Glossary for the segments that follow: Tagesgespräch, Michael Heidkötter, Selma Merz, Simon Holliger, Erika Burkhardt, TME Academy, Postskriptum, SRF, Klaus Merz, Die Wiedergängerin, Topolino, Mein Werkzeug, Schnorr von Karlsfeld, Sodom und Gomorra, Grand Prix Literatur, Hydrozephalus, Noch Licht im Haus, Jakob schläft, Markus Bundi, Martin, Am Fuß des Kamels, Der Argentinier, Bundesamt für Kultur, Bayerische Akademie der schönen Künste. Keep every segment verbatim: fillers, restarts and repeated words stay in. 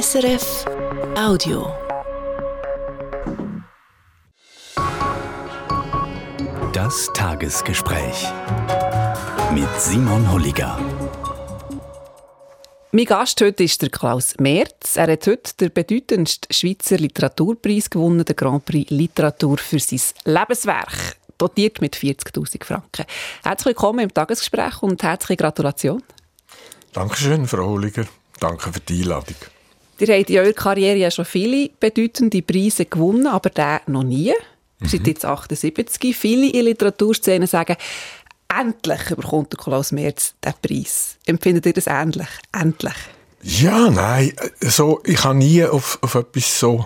S R F Audio. Das Tagesgespräch mit Simon Holliger. Mein Gast heute ist der Klaus Merz. Er hat heute den bedeutendsten Schweizer Literaturpreis gewonnen, den Grand Prix Literatur, für sein Lebenswerk, dotiert mit vierzigtausend Franken. Herzlich willkommen im Tagesgespräch und herzliche Gratulation. Dankeschön, Frau Holliger. Danke für die Einladung. Ihr habt in eurer Karriere ja schon viele bedeutende Preise gewonnen, aber den noch nie. Mhm. Seit jetzt achtundsiebzig. Viele in Literaturszenen sagen, endlich bekommt der Klaus Merz den Preis. Empfindet ihr das ähnlich? Endlich? Ja, nein. So, ich habe nie auf, auf etwas so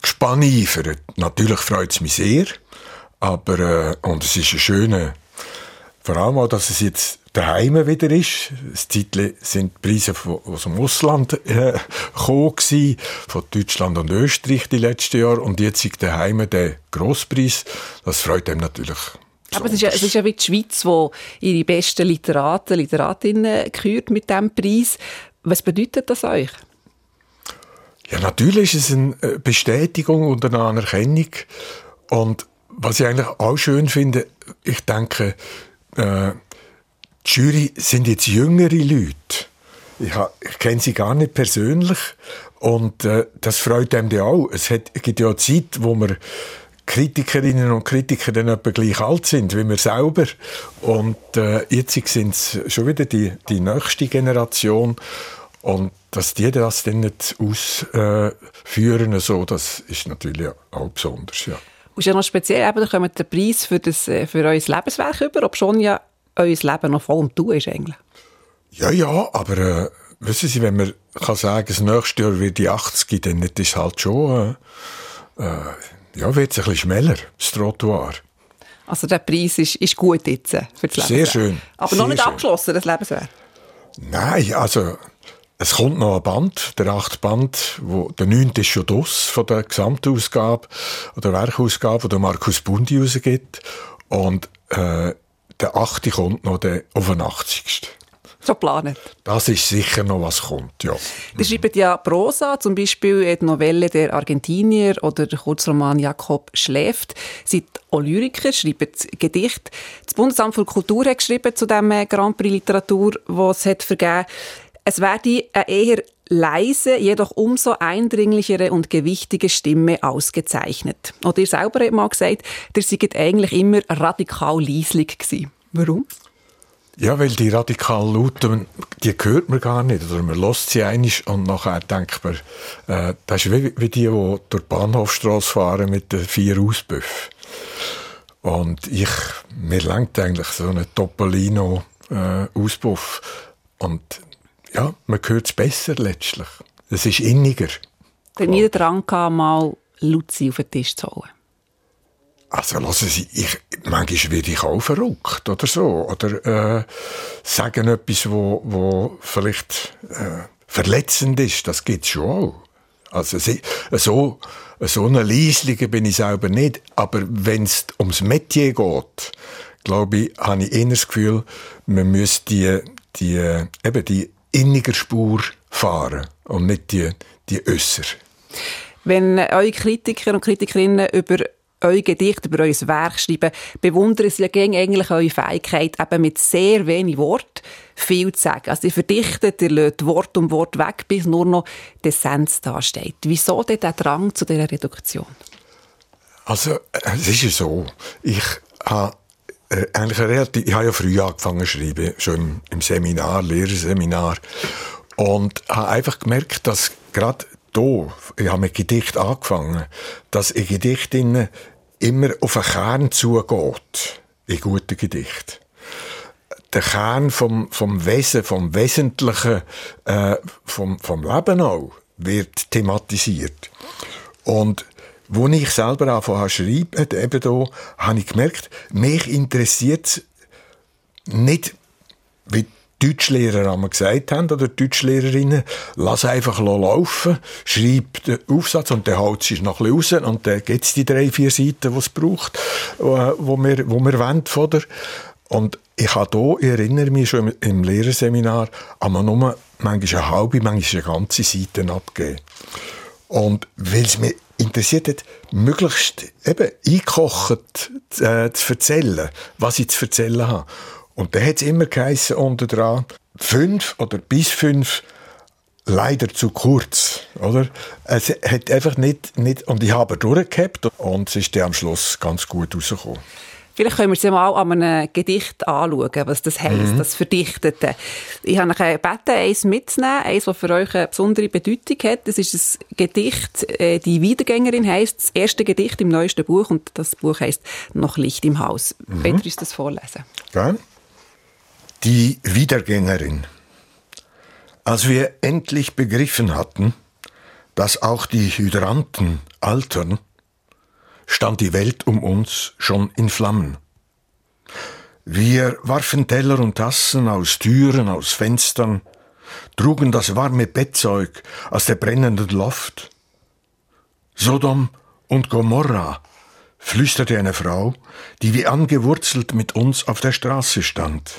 gespannt eifern. Natürlich freut es mich sehr. Aber, äh, und es ist ein schöner, vor allem auch, dass es jetzt daheim wieder ist. Das Zeitchen sind Preise von, aus dem Ausland äh, gekommen gewesen, von Deutschland und Österreich die letzten Jahre. Und jetzt ist daheim der Grosspreis. Das freut einem natürlich. Aber es ist, ja, es ist ja wie die Schweiz, die ihre besten Literaten, Literatinnen kürt mit diesem Preis. Was bedeutet das euch? Ja, natürlich ist es eine Bestätigung und eine Anerkennung. Und was ich eigentlich auch schön finde, ich denke, äh, die Jury sind jetzt jüngere Leute. Ich, ich kenne sie gar nicht persönlich. Und äh, das freut einem ja auch. Es hat, gibt ja eine Zeit, wo man Kritikerinnen und Kritiker dann etwa gleich alt sind wie wir selber. Und äh, jetzt sind es schon wieder die, die nächste Generation. Und dass die das dann nicht ausführen, äh, so, das ist natürlich auch besonders. Ja. Und ist ja noch speziell, eben, da kommt der Preis für, das, für euer Lebenswerk über, ob schon ja euer Leben noch voll im Tun ist eigentlich. Ja, ja, aber äh, wissen Sie, wenn man kann sagen, das nächste Jahr wird die achtzig, dann ist es halt schon... Äh, äh, Ja, wird es ein bisschen schmäler, das Trottoir. Also der Preis ist, ist gut jetzt für das Lebenswerk. Sehr schön. Aber noch nicht abgeschlossen, das Lebenswerk? Nein, also es kommt noch ein Band, der achte Band, wo, der neunte ist schon draus von der Gesamtausgabe, oder Werkausgabe, die Markus Bundi rausgibt. Und äh, der achte kommt noch, der achtundachtzigste So planen. Das ist sicher noch, was kommt, ja. Sie schreiben ja Prosa, zum Beispiel die Novelle «Der Argentinier» oder der Kurzroman «Jakob schläft». Sie sind auch Lyriker, schreiben Gedichte. Das Bundesamt für Kultur hat geschrieben zu dem Grand Prix Literatur, das es vergeben hat. Es werde eine eher leise, jedoch umso eindringlichere und gewichtige Stimme ausgezeichnet. Und ihr selber habt mal gesagt, ihr seid eigentlich immer radikal leislich gewesen. Warum? Ja, weil die radikal Lauten, die hört man gar nicht. Oder man hört sie einmal und nachher denkt man, äh, das ist wie, wie die, die durch die Bahnhofstrasse fahren mit den vier Auspüffen. Und ich, mir langt eigentlich so ein Topolino-Auspuff. Äh, und ja, man hört es besser letztlich. Es ist inniger. Hat nie den Drang gehabt, mal Luzi auf den Tisch zu holen? Also, lassen Sie, ich, manchmal werde ich auch verrückt oder so. Oder äh, sagen etwas, wo, wo vielleicht äh, verletzend ist. Das gibt es schon auch. Also, so, so eine Leislige bin ich selber nicht. Aber wenn es ums Metier geht, glaube ich, habe ich eher das Gefühl, man müsste die, die, eben die innige Spur fahren und nicht die, die äußere. Wenn eure Kritiker und Kritikerinnen über euer Gedicht, über euer Werk schreiben, bewundern Sie ja gegen eigentlich eure Fähigkeit, eben mit sehr wenig Wort viel zu sagen. Also ihr verdichtet, ihr löst Wort um Wort weg, bis nur noch der Essenz dasteht. Wieso denn der Drang zu dieser Reduktion? Also, es ist ja so, ich habe äh, eigentlich relativ, ich habe ja früh angefangen zu schreiben, schon im Seminar, Lehrerseminar, und habe einfach gemerkt, dass gerade hier, ich habe mit Gedicht angefangen, dass ein Gedicht immer auf den Kern zugeht, in guten Gedichten. Der Kern vom, vom Wesen, vom Wesentlichen, äh, vom, vom Leben auch, wird thematisiert. Und als ich selber angefangen habe zu schreiben, eben hier, habe ich gemerkt, mich interessiert es nicht, wie Deutschlehrer haben gesagt haben, oder Deutschlehrerinnen, lass einfach laufen, schreib den Aufsatz und der haut sich noch ein bisschen raus und dann gibt es die drei, vier Seiten, die es braucht, die wir, wo wir wollen. Oder? Und ich habe hier, ich erinnere mich schon im Lehrerseminar, an nur manchmal eine halbe, manchmal eine ganze Seite abgegeben. Und weil es mich interessiert hat, möglichst eben eingekocht äh, zu erzählen, was ich zu erzählen habe. Und dann hat es immer geheißen, unter dran, fünf oder bis fünf, leider zu kurz, oder? Es hat einfach nicht, nicht und ich habe durchgehabt und es ist dann am Schluss ganz gut rausgekommen. Vielleicht können wir es ja mal an einem Gedicht anschauen, was das heisst, mhm. das Verdichtete. Ich habe euch gebeten, eins mitzunehmen, eins, das für euch eine besondere Bedeutung hat. Das ist das Gedicht, «Die Wiedergängerin» heisst, das erste Gedicht im neuesten Buch, und das Buch heisst «Noch Licht im Haus». Mhm. Peter, uns das vorlesen? Ja. Die Wiedergängerin. Als wir endlich begriffen hatten, dass auch die Hydranten altern, stand die Welt um uns schon in Flammen. Wir warfen Teller und Tassen aus Türen, aus Fenstern, trugen das warme Bettzeug aus der brennenden Luft. Sodom und Gomorra, flüsterte eine Frau, die wie angewurzelt mit uns auf der Straße stand.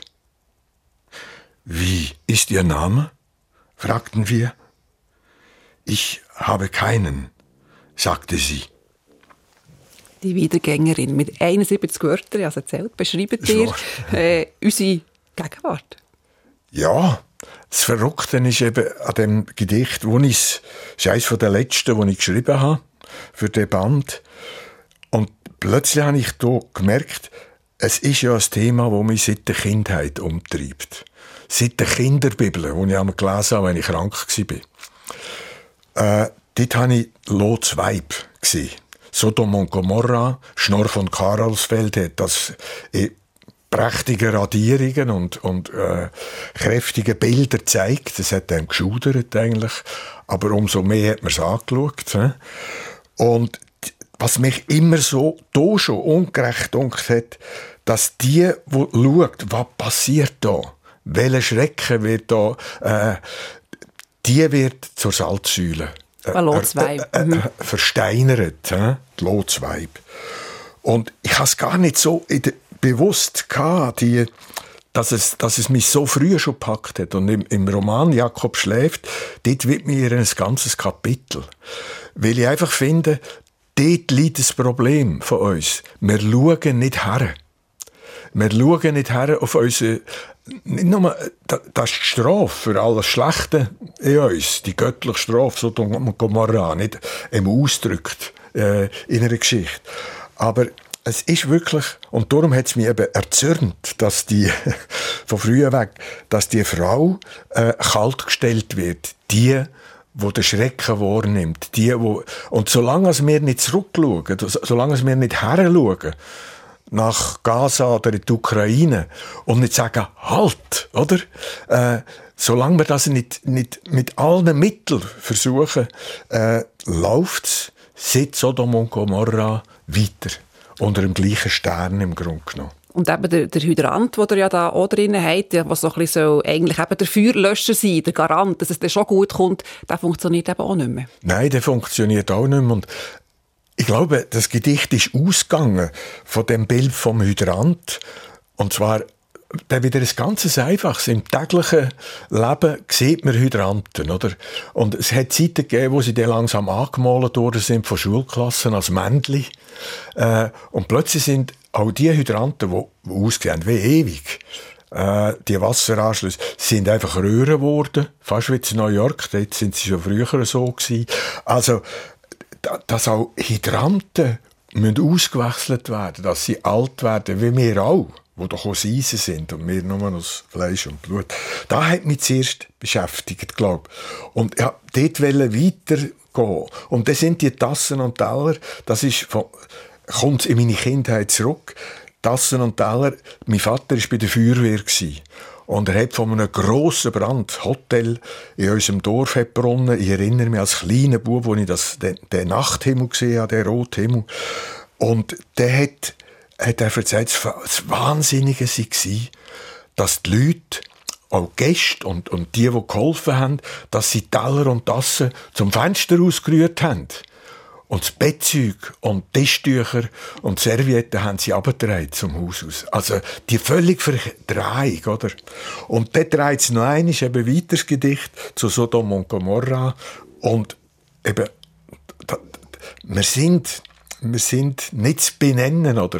Wie ist ihr Name? Fragten wir. Ich habe keinen, sagte sie. Die Wiedergängerin mit einundsiebzig Wörtern, also erzählt, beschreibt ihr äh, unsere Gegenwart. Ja, das Verrückte ist eben an dem Gedicht, wo ich's, das ist eines der letzten, das ich geschrieben habe für den Band. Und plötzlich habe ich da gemerkt, es ist ja ein Thema, das mich seit der Kindheit umtreibt. Seit der Kinderbibel, die ich einmal gelesen habe, wenn ich krank war. Äh, dort habe ich «Lot's Weib» gesehen. Sodom und Gomorra, Schnorr von Karlsfeld hat das in prächtigen Radierungen und, und äh, kräftigen Bildern gezeigt. Das hat einem geschudert eigentlich, aber umso mehr hat man es angeschaut. Ne? Und was mich immer so da schon ungerecht gedacht hat, dass die, die schaut, was passiert da, welcher Schrecken wird da, äh, die wird zur Salzsäule äh, äh, äh, äh, versteinert, äh? Die Lot's Weib. Und ich habe es gar nicht so bewusst gehabt, die, dass, es, dass es mich so früh schon gepackt hat. Und im, im Roman «Jakob schläft», dort widme ich ihr ein ganzes Kapitel. Weil ich einfach finde, dort liegt das Problem von uns. Wir schauen nicht her. Wir schauen nicht her auf unsere, nicht nur, das ist die Strafe für alles Schlechte in uns, die göttliche Strafe, so Gomorra, nicht ausgedrückt äh, in einer Geschichte. Aber es ist wirklich, und darum hat es mich eben erzürnt, dass die, von früher weg, dass die Frau äh, kaltgestellt wird, die, die den Schrecken wahrnimmt, die, wo und solange wir nicht zurückschauen, solange wir nicht heranschauen, nach Gaza oder in die Ukraine und nicht sagen, halt, oder? Äh, solange wir das nicht, nicht mit allen Mitteln versuchen, äh, läuft es seit Sodom und Gomorra weiter. Unter dem gleichen Stern im Grunde genommen. Und eben der, der Hydrant, den ihr ja da auch drin habt, der so ein bisschen so eigentlich eben der Feuerlöscher sein, der Garant, dass es dann schon gut kommt, der funktioniert eben auch nicht mehr. Nein, der funktioniert auch nicht mehr. Und ich glaube, das Gedicht ist ausgegangen von dem Bild vom Hydrant. Und zwar dann wieder ein ganz einfaches. Im täglichen Leben sieht man Hydranten, oder? Und es hat Zeiten gegeben, wo sie dann langsam angemalt worden sind von Schulklassen als Männchen. Äh, und plötzlich sind auch die Hydranten, die ausgesehen wie ewig, äh, die Wasseranschlüsse, sind einfach Röhren geworden. Fast wie in New York, dort sind sie schon früher so gewesen. Also, dass auch Hydranten müssen ausgewechselt werden, dass sie alt werden, wie wir auch, die doch aus Eisen sind und wir nur aus Fleisch und Blut. Das hat mich zuerst beschäftigt, glaube ich. Und ja, dort wollte ich weitergehen. Und das sind die Tassen und Teller, das ist von, kommt in meine Kindheit zurück, Tassen und Teller. Mein Vater war bei der Feuerwehr gewesen. Und er hat von einem grossen Brand, Hotel in unserem Dorf hat brunnen. Ich erinnere mich als kleiner Bub, als ich das, den, den Nachthimmel gesehen habe, den roten Himmel. Und der hat, hat er erzählt, das Wahnsinnige war, dass die Leute, auch Gäste und, und die, die geholfen haben, dass sie Teller und Tassen zum Fenster ausgerührt haben. Und das Bettzeug und Tischtücher und Servietten haben sie runtergetragen zum Haus aus. Also die völlig Verdrehung, oder? Und dort dreht es noch einmal eben weiter das Gedicht zu Sodom und Gomorra. Und eben, da, wir sind... Wir sind nicht zu benennen, oder?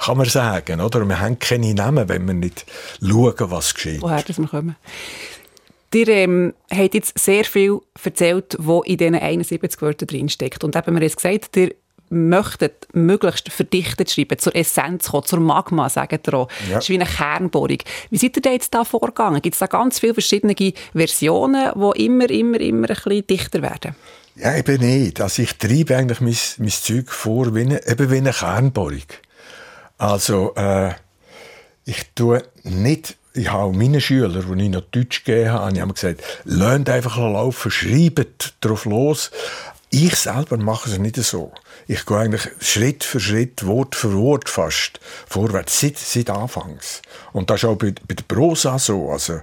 Kann man sagen, oder? Wir haben keine Namen, wenn wir nicht schauen, was geschieht. Woher das wir kommen. Ihr ähm, habt jetzt sehr viel erzählt, was in diesen einundsiebzig Wörtern drinsteckt. Und eben, wir haben es gesagt, ihr möchtet möglichst verdichtet schreiben, zur Essenz kommen, zur Magma, sagt ihr auch. Ja. Das ist wie eine Kernbohrung. Wie seid ihr da jetzt da vorgegangen? Gibt es da ganz viele verschiedene Versionen, die immer, immer, immer ein bisschen dichter werden? Ja, eben nicht. Also ich treibe eigentlich mein, mein Zeug vor, wie eine, eben wie eine Kernbohrung. Also, äh, ich tue nicht, ich habe meine Schüler, die ich noch Deutsch gegeben habe, ich habe gesagt, lernt einfach laufen, schreibt drauf los. Ich selber mache es nicht so. Ich gehe eigentlich Schritt für Schritt, Wort für Wort fast vorwärts, seit, seit Anfangs. Und das ist auch bei, bei der Prosa so. Also,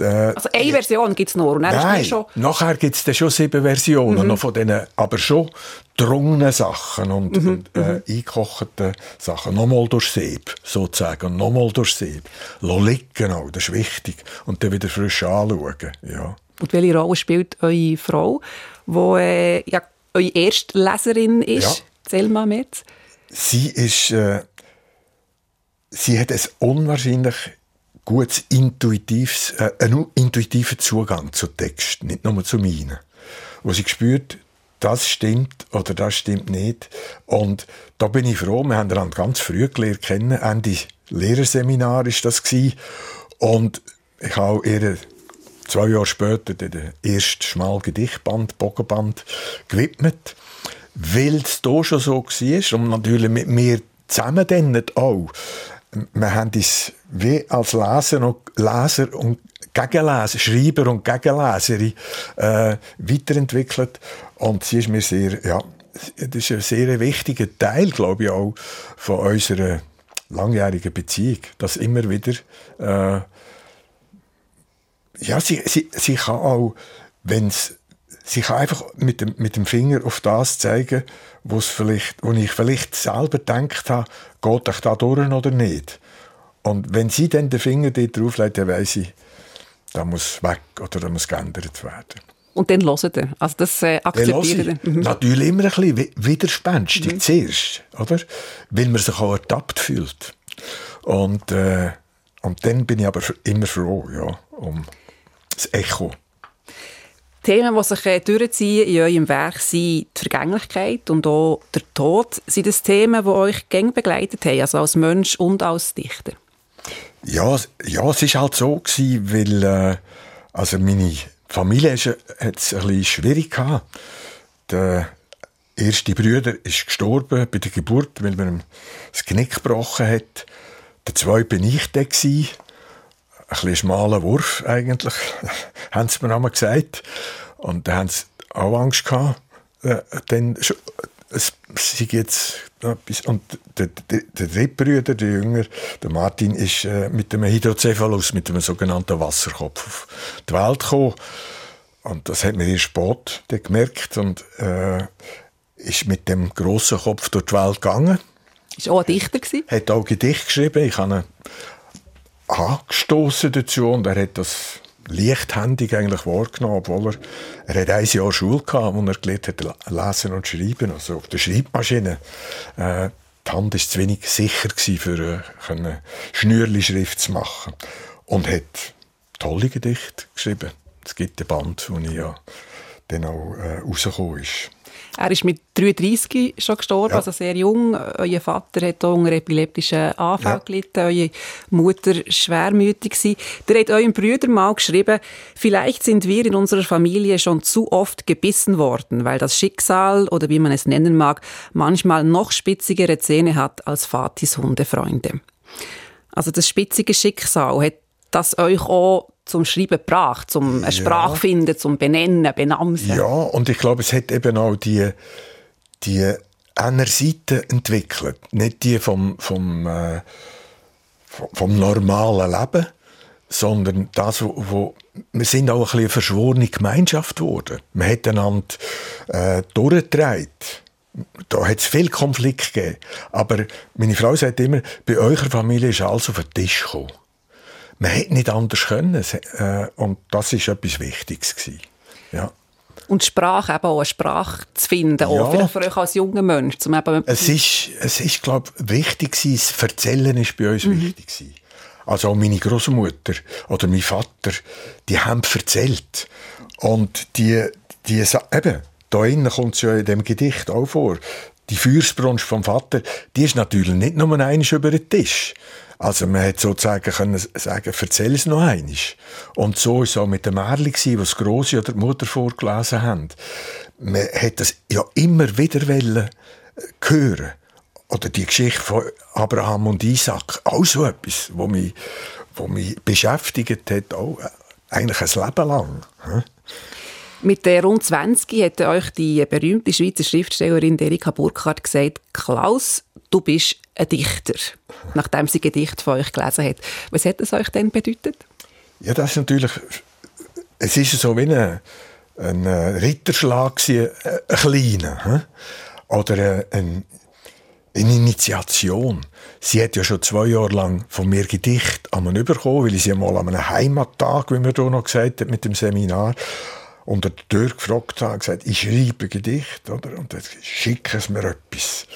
äh, also eine Version gibt es noch? Und nein, schon nachher gibt es dann schon sieben Versionen, mhm. noch von denen, aber schon gedrungenen Sachen und, mhm. und äh, eingekochten Sachen. Nochmal durch Sieb, sozusagen. Und nochmal durch Sieb. Lass liegen auch, das ist wichtig. Und dann wieder frisch anschauen. Ja. Und welche Rolle spielt eure Frau, die äh, ja, eure Erstleserin ist, ja. Selma Merz? Sie ist, äh, sie hat ein unwahrscheinlich gutes, intuitives, äh, einen intuitiven Zugang zu Texten, nicht nur zu meinen. Wo sie spürt, das stimmt oder das stimmt nicht. Und da bin ich froh, wir haben daran ganz früh gelernt kennen, Ende Lehrerseminar war das. Und ich habe ihre zwei Jahre später den ersten schmalen Gedichtband, Bogenband, gewidmet, weil es da schon so war und natürlich mit mir zusammen dann auch. Wir haben uns wie als Leser und, Leser und Gegenleser, Schreiber und Gegenleserin äh, weiterentwickelt und sie ist mir sehr, ja, das ist ein sehr wichtiger Teil, glaube ich, auch von unserer langjährigen Beziehung, dass immer wieder äh, ja, sie, sie, sie kann auch, wenn's, sie kann einfach mit dem, mit dem Finger auf das zeigen, wo's vielleicht, wo ich vielleicht selber gedacht habe, geht euch da durch oder nicht. Und wenn sie dann den Finger dort drauflegt, dann weiss ich, da muss weg oder da muss geändert werden. Und dann hören sie. Also das äh, akzeptieren sie. Mhm. Natürlich immer ein bisschen widerspenstig mhm. zuerst, oder? Weil man sich auch ertappt fühlt. Und, äh, und dann bin ich aber immer froh, ja, um das Echo. Themen, die sich durchziehen in eurem Werk, sind die Vergänglichkeit und auch der Tod. Sind das Themen, die euch gängig begleitet haben, also als Mensch und als Dichter? Ja, ja es war halt so, gewesen, weil äh, also meine Familie hat es ein bisschen schwierig gehabt. Der erste Bruder ist gestorben bei der Geburt, weil man ihm das Knick gebrochen hat. Der zweite bin ich da gewesen. Ein bisschen schmaler Wurf eigentlich, haben sie mir einmal gesagt. Und dann haben sie auch Angst gehabt. Äh, dann, es, sie geht's, und der, der, der dritte Bruder, der Jünger, der Martin, ist äh, mit einem Hydrozephalus, mit einem sogenannten Wasserkopf auf die Welt gekommen. Und das hat mir erst spät gemerkt und äh, ist mit dem grossen Kopf durch die Welt gegangen. Ist auch ein Dichter gewesen? Hat auch Gedichte geschrieben. Ich habe angestoßen dazu und er hat das lichthändig eigentlich wahrgenommen, obwohl er, er hat ein Jahr Schule gehabt, wo er gelernt hat, lesen und schreiben, also auf der Schreibmaschine. Äh, die Hand war zu wenig sicher gewesen, für äh, eine Schnürli-Schrift zu machen. Und hat tolle Gedichte geschrieben. Es gibt ein Band, das ja dann auch äh, rausgekommen ist. Er ist mit dreiunddreissig schon gestorben, ja. Also sehr jung. Euer Vater hat auch unter epileptischen Anfall ja. gelitten, eure Mutter schwermütig gewesen. Der hat eurem Brüder mal geschrieben, vielleicht sind wir in unserer Familie schon zu oft gebissen worden, weil das Schicksal, oder wie man es nennen mag, manchmal noch spitzigere Zähne hat als Vatis Hundefreunde. Also das spitzige Schicksal, hat das euch auch zum Schreiben gebracht, zum ja. Sprache finden, zum Benennen, Benamsen. Ja, und ich glaube, es hat eben auch die, die eine Seite entwickelt. Nicht die vom, vom, äh, vom normalen Leben, sondern das, was wir sind auch ein bisschen eine verschworene Gemeinschaft geworden. Wir haben einander äh, durchgetragen. Da hat es viel Konflikt gegeben. Aber meine Frau sagt immer, bei eurer Familie ist alles auf den Tisch gekommen. Man hätte nicht anders können. Und das war etwas Wichtiges. Ja. Und Sprache, eben auch eine Sprache zu finden, ja, auch vielleicht für euch als junger Mensch. Um eben es ist, es ist, glaube ich, wichtig gewesen, das Erzählen war bei uns mhm. wichtig gewesen. Also auch meine Großmutter oder mein Vater, die haben erzählt. Und die, die eben, da innen kommt es ja in diesem Gedicht auch vor, die Feuersbrunst vom Vater, die ist natürlich nicht nur einmal über den Tisch. Also man hätte sozusagen können sagen, erzähl es noch einmal. Und so war es auch mit dem Märchen, die das Grosse oder die Mutter vorgelesen haben. Man hätte das ja immer wieder hören. Oder die Geschichte von Abraham und Isaac. Auch so etwas, was mich, was mich beschäftigt hat, auch eigentlich ein Leben lang. Mit der rund zwanzig hat euch die berühmte Schweizer Schriftstellerin Erika Burkhardt gesagt, Klaus, du bist ein Dichter, nachdem sie Gedichte von euch gelesen hat. Was hat es euch denn bedeutet? Ja, das ist natürlich, es ist so wie ein, ein Ritterschlag, ein kleiner, oder ein, eine Initiation. Sie hat ja schon zwei Jahre lang von mir Gedicht an mir bekommen, weil ich sie mal an einem Heimattag, wie man hier noch gesagt hat, mit dem Seminar, unter der Tür gefragt habe, gesagt, ich schreibe ein Gedicht, oder? Und dann schicke es mir etwas.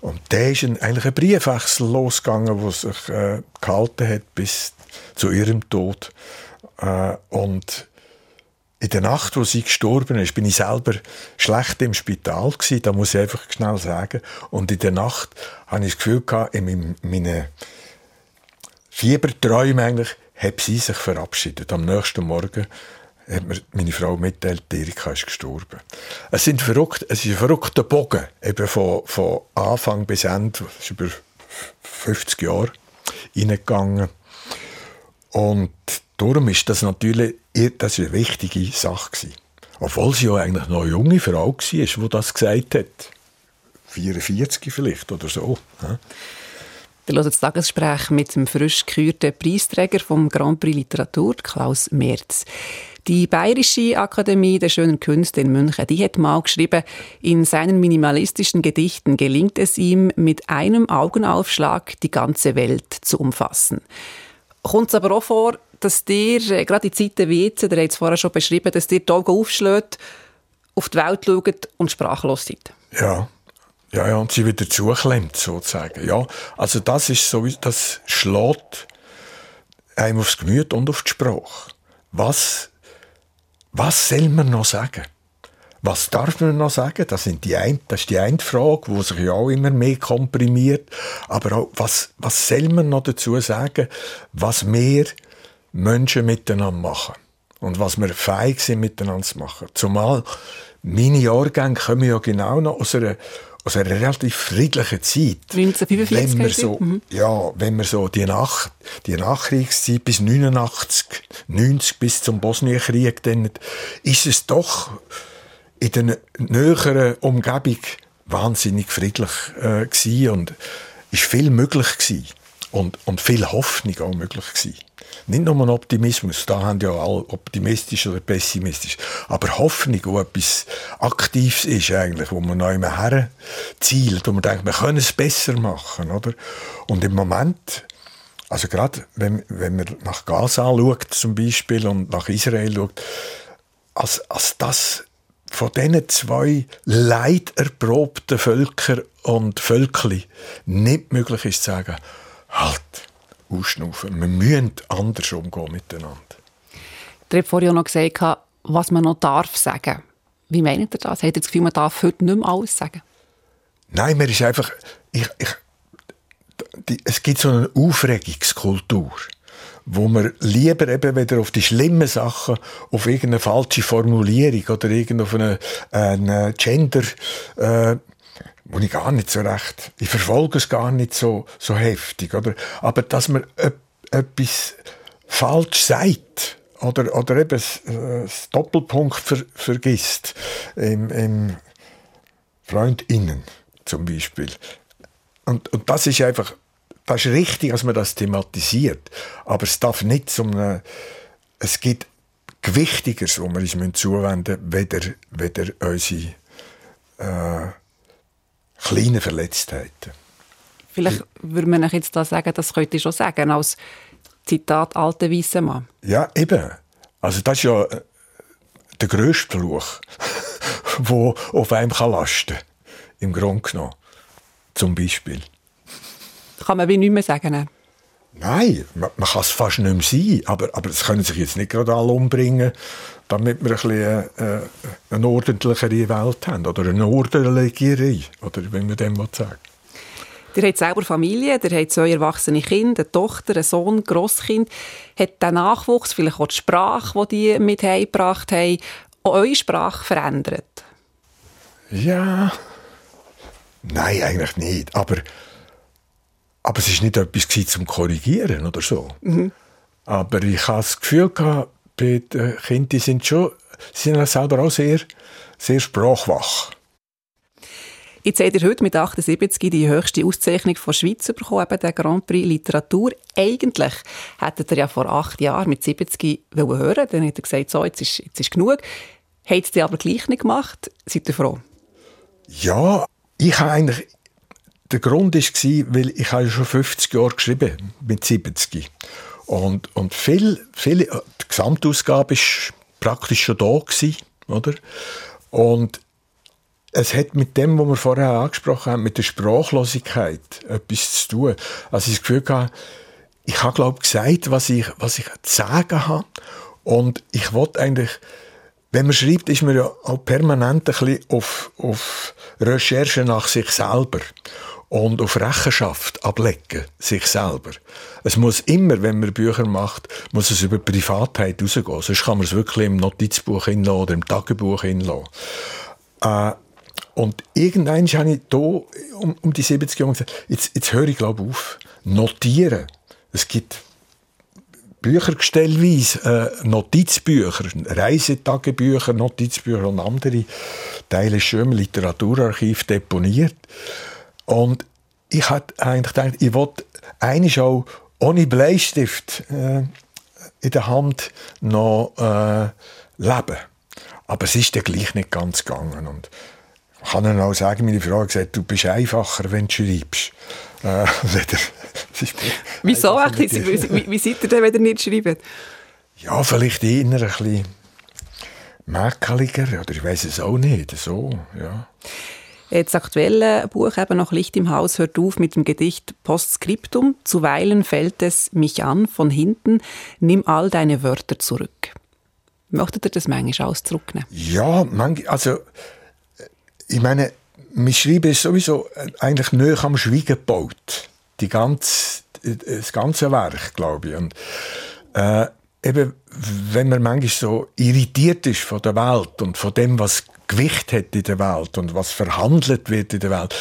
Und da ist ein, eigentlich ein Briefwechsel losgegangen, der sich äh, gehalten hat bis zu ihrem Tod. Äh, und in der Nacht, wo sie gestorben ist, bin ich selber schlecht im Spital gewesen, da muss ich einfach schnell sagen. Und in der Nacht hatte ich das Gefühl, gehabt, in meinen Fieberträumen eigentlich, habe sie sich verabschiedet. Am nächsten Morgen hat mir meine Frau mitteilt, Erika ist gestorben. Es, sind verrückt, es ist ein verrückter Bogen, eben von, von Anfang bis Ende, das ist über fünfzig Jahre hineingegangen. Und darum ist das natürlich das ist eine wichtige Sache gewesen. Obwohl sie ja eigentlich noch eine junge Frau war, die das gesagt hat. vierundvierzig vielleicht oder so. Wir hören das Tagesgespräch mit dem frisch gekürten Preisträger vom Grand Prix Literatur, Klaus Merz. Die Bayerische Akademie der schönen Künste in München, die hat mal geschrieben, in seinen minimalistischen Gedichten gelingt es ihm, mit einem Augenaufschlag die ganze Welt zu umfassen. Kommt es aber auch vor, dass dir, gerade in Zeiten wie jetzt, ihr habt es vorher schon beschrieben, dass dir die Augen aufschlägt, auf die Welt schaut und sprachlos seid? Ja. Ja, ja, und sie wieder zuklemmt, sozusagen. Ja, also das ist so, das schlägt einem aufs Gemüt und auf die Sprache. Was, was soll man noch sagen? Was darf man noch sagen? Das sind die ein, das ist die eine Frage, die sich ja auch immer mehr komprimiert. Aber auch, was, was soll man noch dazu sagen, was wir Menschen miteinander machen? Und was wir fähig sind, miteinander zu machen. Zumal meine Jahrgänge kommen ja genau noch aus einer aus einer relativ friedlichen Zeit. neunzehnhundertfünfundvierzig wenn wir so, mhm. ja, wenn wir so die, Nach- die Nachkriegszeit bis neunundachtzig, neunzig bis zum Bosnienkrieg, dann ist es doch in der näheren Umgebung wahnsinnig friedlich äh, gsi und ist viel möglich gsi und, und viel Hoffnung auch möglich gsi. Nicht nur ein Optimismus, da haben ja alle optimistisch oder pessimistisch, aber Hoffnung, wo etwas Aktives ist eigentlich, wo man noch immer herzielt, wo man denkt, wir können es besser machen, oder? Und im Moment, also gerade wenn, wenn man nach Gaza schaut zum Beispiel und nach Israel schaut, als, als das von diesen zwei leiderprobten Völker und Völkli nicht möglich ist zu sagen, halt, ausschnaufen. Wir müssen anders umgehen miteinander. Ich habe vorhin noch gesagt, was man noch darf sagen. Wie meint ihr das? Habt ihr das Gefühl, man darf heute nicht mehr alles sagen? Nein, mir ist einfach... Ich, ich, die, es gibt so eine Aufregungskultur, wo man lieber eben wieder auf die schlimmen Sachen, auf irgendeine falsche Formulierung oder auf eine, eine Gender... Äh, wo ich gar nicht so recht, ich verfolge es gar nicht so, so heftig, oder? Aber dass man öb, etwas falsch sagt, oder, oder eben das, das Doppelpunkt ver, vergisst, im, im FreundInnen zum Beispiel. Und, und das ist einfach, das ist richtig, dass man das thematisiert, aber es darf nicht so eine, es gibt Gewichtigeres, das wir uns zuwenden müssen, weder, weder unsere äh, kleinen Verletztheiten. Vielleicht würde man jetzt da sagen, das könnte ich schon sagen, als Zitat alter weißer Mann. Ja, eben. Also das ist ja der grösste Fluch, der auf einem lasten kann, im Grunde genommen. Zum Beispiel. Kann man wie nicht mehr sagen? Nein, man, man kann es fast nicht mehr sein. Aber, aber es können sich jetzt nicht gerade alle umbringen, damit wir ein bisschen, äh, eine ordentlichere Welt haben. Oder eine ordentlichere, oder wie man dem sagen will. Ihr habt selber Familie, ihr habt zwei erwachsene Kinder, eine Tochter, einen Sohn, Grosskind. Hat der Nachwuchs, vielleicht auch die Sprache, die die mit heimgebracht haben, auch eure Sprache verändert? Ja... Nein, eigentlich nicht. Aber, aber es war nicht etwas zum Korrigieren oder so. Mhm. Aber ich hatte das Gefühl, die Kinder die sind, schon, sie sind selber auch sehr, sehr sprachwach. Jetzt habt ihr heute mit achtundsiebzig die höchste Auszeichnung von der Schweiz bekommen, eben den Grand Prix Literatur. Eigentlich hättet ihr ja vor acht Jahren mit siebzig hören, dann hättet ihr gesagt, so, jetzt ist, jetzt ist genug. Habt ihr aber gleich nicht gemacht? Seid ihr froh? Ja, Ich habe eigentlich, der Grund war, weil ich habe schon fünfzig Jahre geschrieben, mit siebzig. Und, und viel, viel, die Gesamtausgabe war praktisch schon da gewesen, oder? Und es hat mit dem, was wir vorher angesprochen haben, mit der Sprachlosigkeit etwas zu tun. Also ich das Gefühl hatte, ich habe, glaube ich, gesagt, was ich, was ich zu sagen habe. Und ich wollte eigentlich, wenn man schreibt, ist man ja auch permanent ein bisschen auf, auf Recherche nach sich selber und auf Rechenschaft ablegen, sich selber. Es muss immer, wenn man Bücher macht, muss es über Privatheit rausgehen. Sonst kann man es wirklich im Notizbuch hinlassen oder im Tagebuch hinlassen. Äh, und irgendwann habe ich hier um, um die siebzig Jahre gesagt, jetzt, jetzt höre ich glaube auf, notieren. Es gibt... Bücher gestellweise, äh, Notizbücher, Reisetagebücher, Notizbücher und andere Teile schön im Literaturarchiv deponiert. Und ich hatte eigentlich gedacht, ich wollte eigentlich auch ohne Bleistift äh, in der Hand noch äh, leben. Aber es ist dann gleich nicht ganz gegangen. Und ich kann Ihnen auch sagen, meine Frau hat gesagt, du bist einfacher, wenn du schreibst. Äh, Wieso? Wie, wie seid ihr denn, wenn ihr nicht schreibt? Ja, vielleicht eher ein bisschen mäkeliger, oder ich weiss es auch nicht. So, ja. Das aktuelle Buch eben «Noch Licht im Haus» hört auf mit dem Gedicht «Postskriptum». Zuweilen fällt es mich an von hinten, nimm all deine Wörter zurück. Möchtet ihr das manchmal alles zurücknehmen? Ja, manchmal, also ich meine... Mein Schreiben ist sowieso eigentlich nahe am Schweigen gebaut. Die ganze, das ganze Werk, glaube ich. Und, äh, eben, wenn man manchmal so irritiert ist von der Welt und von dem, was Gewicht hat in der Welt und was verhandelt wird in der Welt,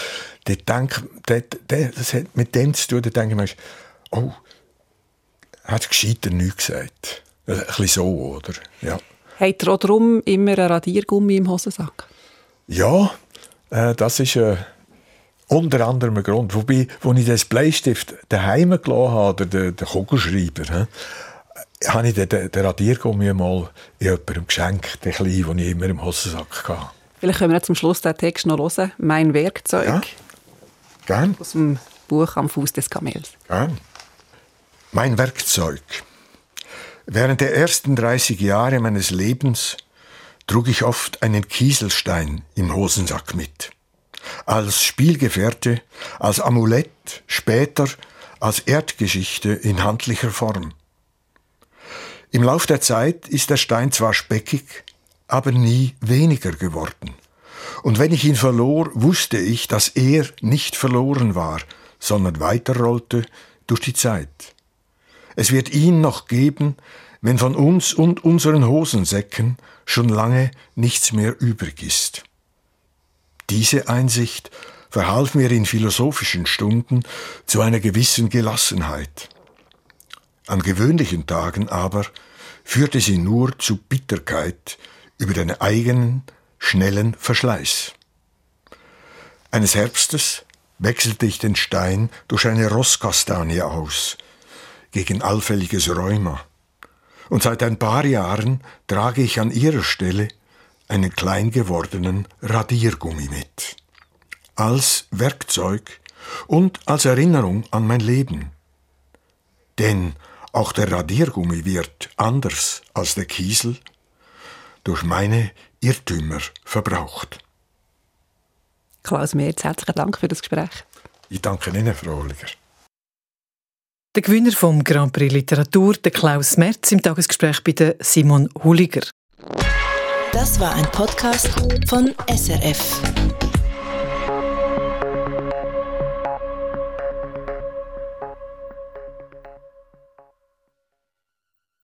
dann denke ich, das hat mit dem zu tun, dann denke ich manchmal, oh, hat es gescheiter nichts gesagt. Ein bisschen so, oder? Ja. Habt ihr auch darum immer einen Radiergummi im Hosensack? Ja, das ist äh, unter anderem ein Grund. Wobei, als ich das Bleistift daheim gelassen habe, oder den, den Kugelschreiber, he, habe ich den, den Radiergummi mal jemandem geschenkt, den kleinen, den ich immer im Hosensack hatte. Vielleicht können wir zum Schluss den Text noch hören. «Mein Werkzeug». Ja, gern. Aus dem Buch «Am Fuß des Kamels». Gern. «Mein Werkzeug». Während der ersten dreißig Jahre meines Lebens trug ich oft einen Kieselstein im Hosensack mit. Als Spielgefährte, als Amulett, später als Erdgeschichte in handlicher Form. Im Lauf der Zeit ist der Stein zwar speckig, aber nie weniger geworden. Und wenn ich ihn verlor, wusste ich, dass er nicht verloren war, sondern weiterrollte durch die Zeit. Es wird ihn noch geben, wenn von uns und unseren Hosensäcken schon lange nichts mehr übrig ist. Diese Einsicht verhalf mir in philosophischen Stunden zu einer gewissen Gelassenheit. An gewöhnlichen Tagen aber führte sie nur zu Bitterkeit über den eigenen, schnellen Verschleiß. Eines Herbstes wechselte ich den Stein durch eine Rosskastanie aus, gegen allfälliges Rheuma. und seit ein paar Jahren trage ich an ihrer Stelle einen klein gewordenen Radiergummi mit. Als Werkzeug und als Erinnerung an mein Leben. Denn auch der Radiergummi wird, anders als der Kiesel, durch meine Irrtümer verbraucht. Klaus Merz, herzlichen Dank für das Gespräch. Ich danke Ihnen, Frau Holliger. Der Gewinner vom Grand Prix Literatur, der Klaus Merz, im Tagesgespräch bei der Simon Holliger. Das war ein Podcast von S R F.